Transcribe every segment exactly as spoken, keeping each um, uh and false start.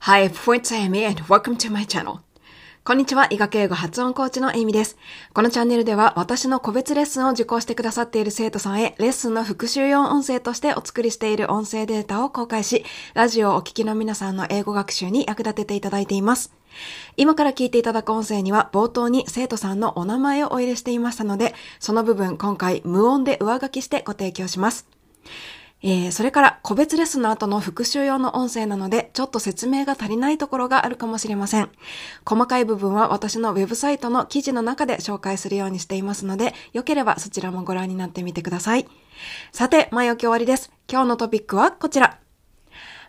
Hi, it's Amy and welcome to my channel. こんにちは、医学英語発音コーチのエイミです。このチャンネルでは私の個別レッスンを受講してくださっている生徒さんへレッスンの復習用音声としてお作りしている音声データを公開し、ラジオをお聞きの皆さんの英語学習に役立てていただいています。今から聞いていただく音声には冒頭に生徒さんのお名前をお入れしていましたので、その部分今回無音で上書きしてご提供します。えー、それから個別レッスンの後の復習用の音声なのでちょっと説明が足りないところがあるかもしれません。細かい部分は私のウェブサイトの記事の中で紹介するようにしていますので、よければそちらもご覧になってみてください。さて、前置き終わりです。今日のトピックはこちら。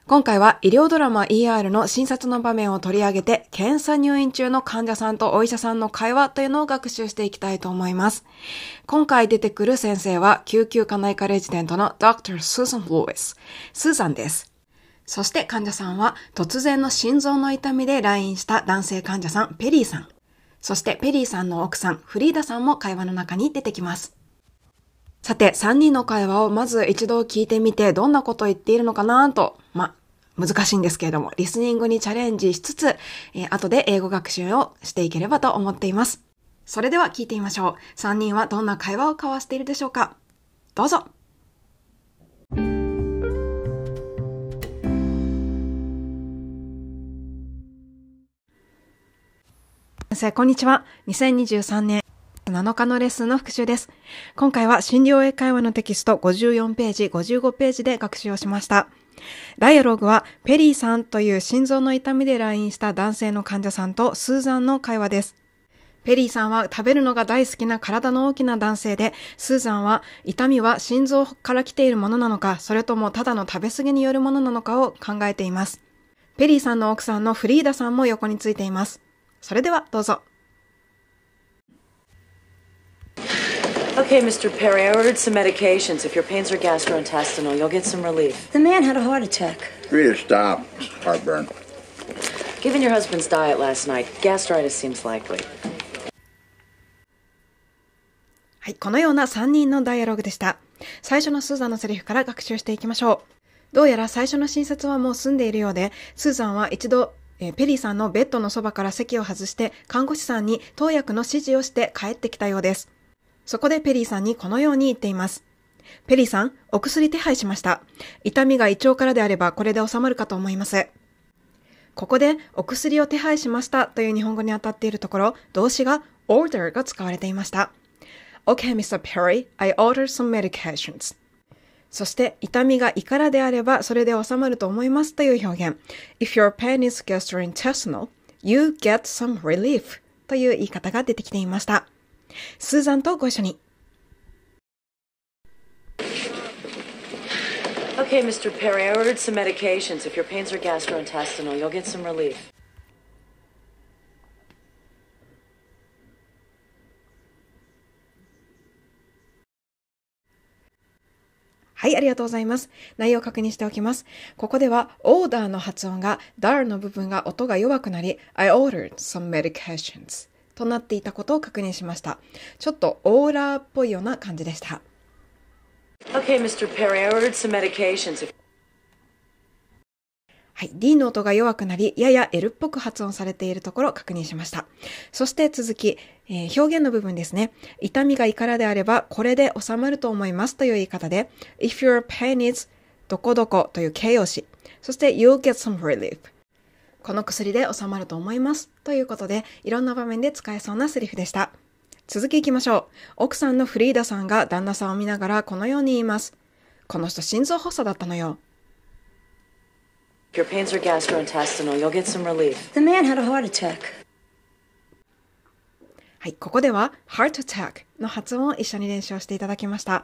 今回は医療ドラマ イーアール の診察の場面を取り上げて、検査入院中の患者さんとお医者さんの会話というのを学習していきたいと思います。今回出てくる先生は救急科内科レジデントの ドクター Susan Lewis、スーザンです。そして患者さんは突然の心臓の痛みで来院した男性患者さん、ペリーさん。そしてペリーさんの奥さん、フリーダさんも会話の中に出てきます。さて、さんにんの会話をまず一度聞いてみて、どんなことを言っているのかなと、ま、難しいんですけれども、リスニングにチャレンジしつつ、えー、後で英語学習をしていければと思っています。それでは聞いてみましょう。さんにんはどんな会話を交わしているでしょうか。どうぞ。先生、こんにちは。にせんにじゅうさんねんなのかのレッスンの復習です。今回は診療英会話のテキストごじゅうよんページ、ごじゅうごページで学習をしました。ダイアログはペリーさんという心臓の痛みで来院した男性の患者さんとスーザンの会話です。ペリーさんは食べるのが大好きな体の大きな男性で、スーザンは痛みは心臓から来ているものなのか、それともただの食べ過ぎによるものなのかを考えています。ペリーさんの奥さんのフリーダさんも横についています。それではどうぞ。Okay, Mister Perry, I ordered some medications. If your pains are gastrointestinal, you'll get some relief. The man had a heart attack. Rita, stop. Heartburn. Given your husband's diet last night, gastritis seems likely. はい、このようなさんにんのダイアログでした。最初のスーザンのセリフから学習していきましょう。どうやら最初の診察はもう済んでいるようで、スーザンは一度、えー、ペリーさんのベッドのそばから席を外して、看護師さんに投薬の指示をして帰ってきたようです。そこでペリーさんにこのように言っています。ペリーさん、お薬手配しました。痛みが胃腸からであればこれで収まるかと思います。ここでお薬を手配しましたという日本語に当たっているところ、動詞が order が使われていました。Okay, ミスター Perry, I ordered some medications. そして痛みが胃からであればそれで収まると思いますという表現。If your pain is gastrointestinal, you get some relief という言い方が出てきていました。スーザンとご一緒に。Okay, ミスター Perry, I ordered some medications. If your pains are gastrointestinal, you'll get some relief. はい、ありがとうございます。内容を確認しておきます。ここでは、オーダーの発音が、ダーの部分が音が弱くなり、I ordered some medications.となっていたことを確認しました。ちょっとオーラーっぽいような感じでした。Okay, ミスター Perry, I ordered some medications. はい、D の音が弱くなり、やや L っぽく発音されているところを確認しました。そして続き、えー、表現の部分ですね。痛みが胃からであれば、これで収まると思いますという言い方で、If your pain is どこどこという形容詞、そして You'll get some relief。この薬で収まると思います。ということで、いろんな場面で使えそうなセリフでした。続きいきましょう。奥さんのフリーダさんが旦那さんを見ながらこのように言います。この人心臓発作だったのよ。Your pains are gastrointestinal. You'll get some relief. The man had a heart attack. はい、ここでは heart attack の発音を一緒に練習をしていただきました。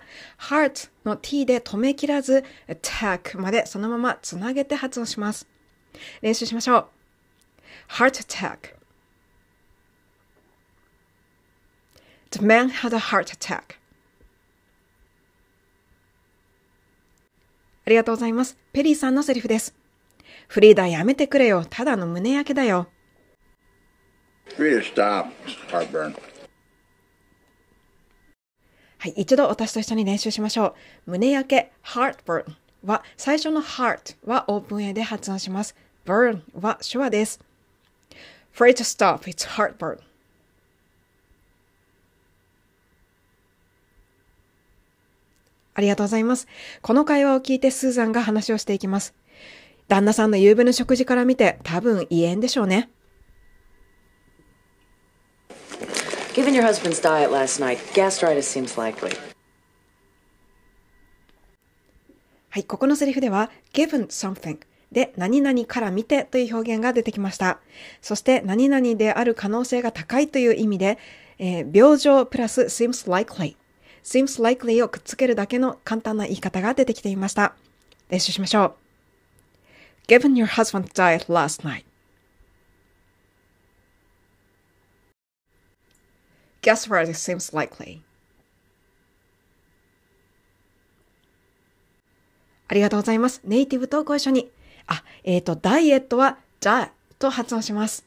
heart の t で止めきらず attack までそのままつなげて発音します。練習しましょう。Heart attack. The man had a heart attack. ありがとうございます。ペリーさんのセリフです。フリーダ、やめてくれよ。ただの胸焼けだよ。Rita, stop. Heartburn. はい、一度私と一緒に練習しましょう。胸焼け heartburn は最初の heart はオープン A で発音します。burn は手話です。For it to stop, it's heartburn. ありがとうございます。この会話を聞いてスーザンが話をしていきます。旦那さんの夕べの食事から見て多分胃炎でしょうね。Given your husband's diet last night, gastritis seems likely. はい、ここのセリフでは given something で何々から見てという表現が出てきました。そして何々である可能性が高いという意味で、えー、病状プラス seems likely。seems likely をくっつけるだけの簡単な言い方が出てきていました。練習しましょう。Given your husband died last night. Guess where it seems likely. ありがとうございます。ネイティブとご一緒に。あ、えっと、ダイエットはダと発音します。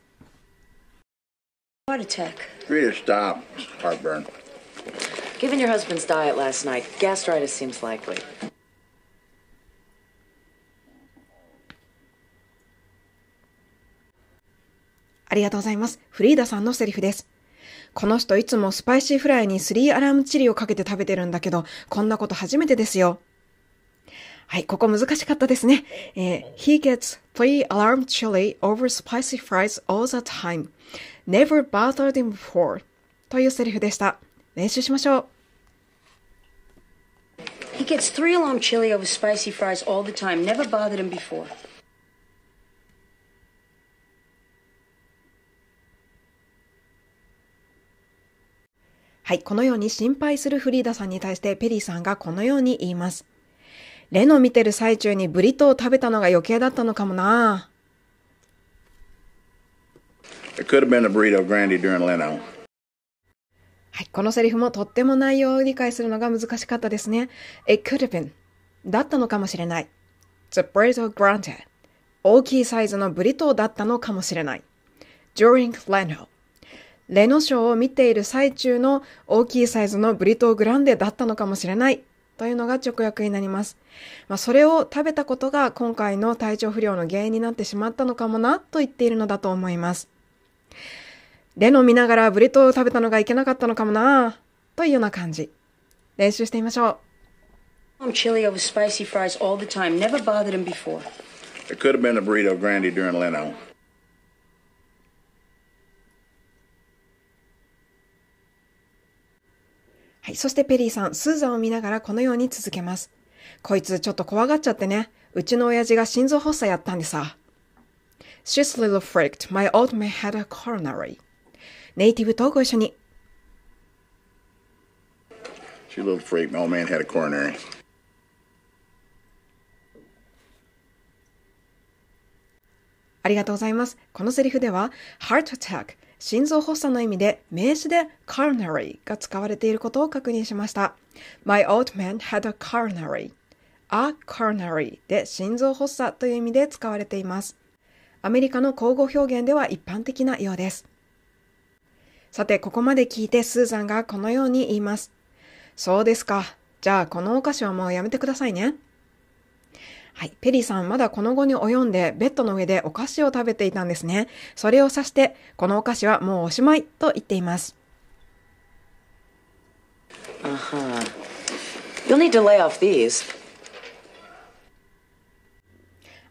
Heart attack. Really stop. Heartburn.Given your husband's diet last night, gastritis seems likely. ありがとうございます。フリーダさんのセリフです。この人いつもスパイシーフライにスリーアラームチリをかけて食べてるんだけど、こんなこと初めてですよ。はい、ここ難しかったですね。えー、He gets three alarm chili over spicy fries all the time. Never bothered him before. というセリフでした。練習しましょう。He gets three alarm chili over spicy fries all the time. Never bothered him before. はい、このように心配するフリーダさんに対してペリーさんがこのように言います。レノ見てる最中にブリトーを食べたのが余計だったのかもな。It could have been a burrito grande during Leno.はい、このセリフもとっても内容を理解するのが難しかったですね。It could have been だったのかもしれない。The burrito grande 大きいサイズのブリトーだったのかもしれない。During Leno レノショーを見ている最中の大きいサイズのブリトーグランデだったのかもしれないというのが直訳になります。まあ、それを食べたことが今回の体調不良の原因になってしまったのかもなと言っているのだと思います。レノ見ながらブリトーを食べたのがいけなかったのかもなぁというような感じ。練習してみましょう。I'm chili over spicy fries all the time. Never bothered him before. It could have been a burrito grande during Leno. はい、そしてペリーさん、スーザンを見ながらこのように続けます。こいつちょっと怖がっちゃってね。うちの親父が心臓発作やったんでさ。She's a little freaked. My old man had a coronary.ネイティブとご一緒に。She's a little freak. My old man had a coronary. ありがとうございます。このセリフでは、heart attack 心臓発作の意味で名詞で coronary が使われていることを確認しました。My old man had a coronary. A coronary で心臓発作という意味で使われています。アメリカの口語表現では一般的なようです。さて、ここまで聞いてスーザンがこのように言います。そうですか。じゃあ、このお菓子はもうやめてくださいね。はい。ペリーさん、まだこの後に及んで、ベッドの上でお菓子を食べていたんですね。それを指して、このお菓子はもうおしまいと言っています。あは。You'll need to lay off these.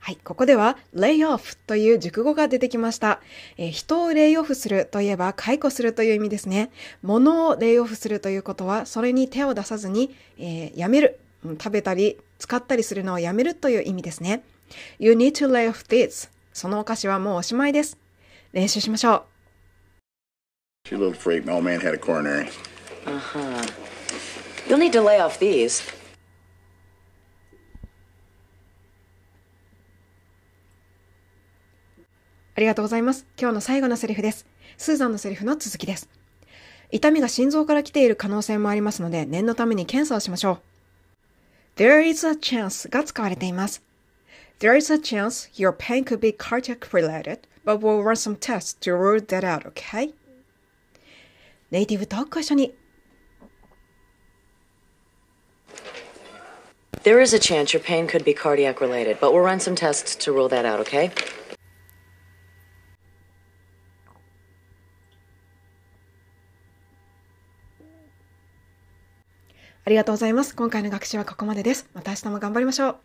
はい、ここでは lay off という熟語が出てきました。えー、人をレイオフするといえば解雇するという意味ですね。物をレイオフするということは、それに手を出さずに、えー、やめる、食べたり使ったりするのをやめるという意味ですね。You need to lay off this. そのお菓子はもうおしまいです。練習しましょう。She's a little freak. My old man had a coronary. Uh-huh. You'll need to lay off these.ありがとうございます。今日の最後のセリフです。スーザンのセリフの続きです。痛みが心臓から来ている可能性もありますので、念のために検査をしましょう。There is a chance が使われています。There is a chance your pain could be cardiac related, but we'll run some tests to rule that out, okay? ネイティブとご一緒に。There is a chance your pain could be cardiac related, but we'll run some tests to rule that out, okay?ありがとうございます。今回の学習はここまでです。また明日も頑張りましょう。